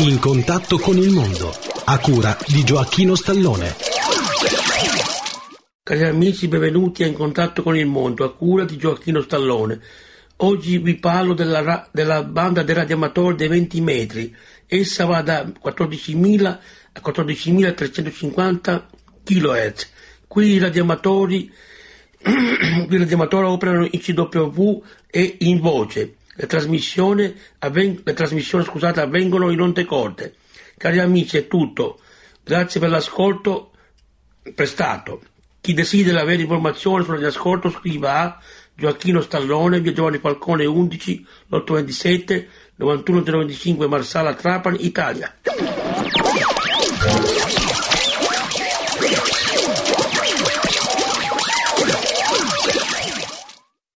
In contatto con il mondo, a cura di Gioacchino Stallone. Cari amici, benvenuti a In contatto con il mondo, a cura di Gioacchino Stallone. Oggi vi parlo della banda dei radioamatori dei 20 metri. Essa va da 14.000 a 14.350 kHz. Qui i radioamatori operano in CW e in voce. Le trasmissioni avvengono in onde corte. Cari amici, è tutto. Grazie per l'ascolto prestato. Chi desidera avere informazioni sul radioascolto scriva a Gioacchino Stallone, via Giovanni Falcone 11, l'827 91025, Marsala, Trapani, Italia.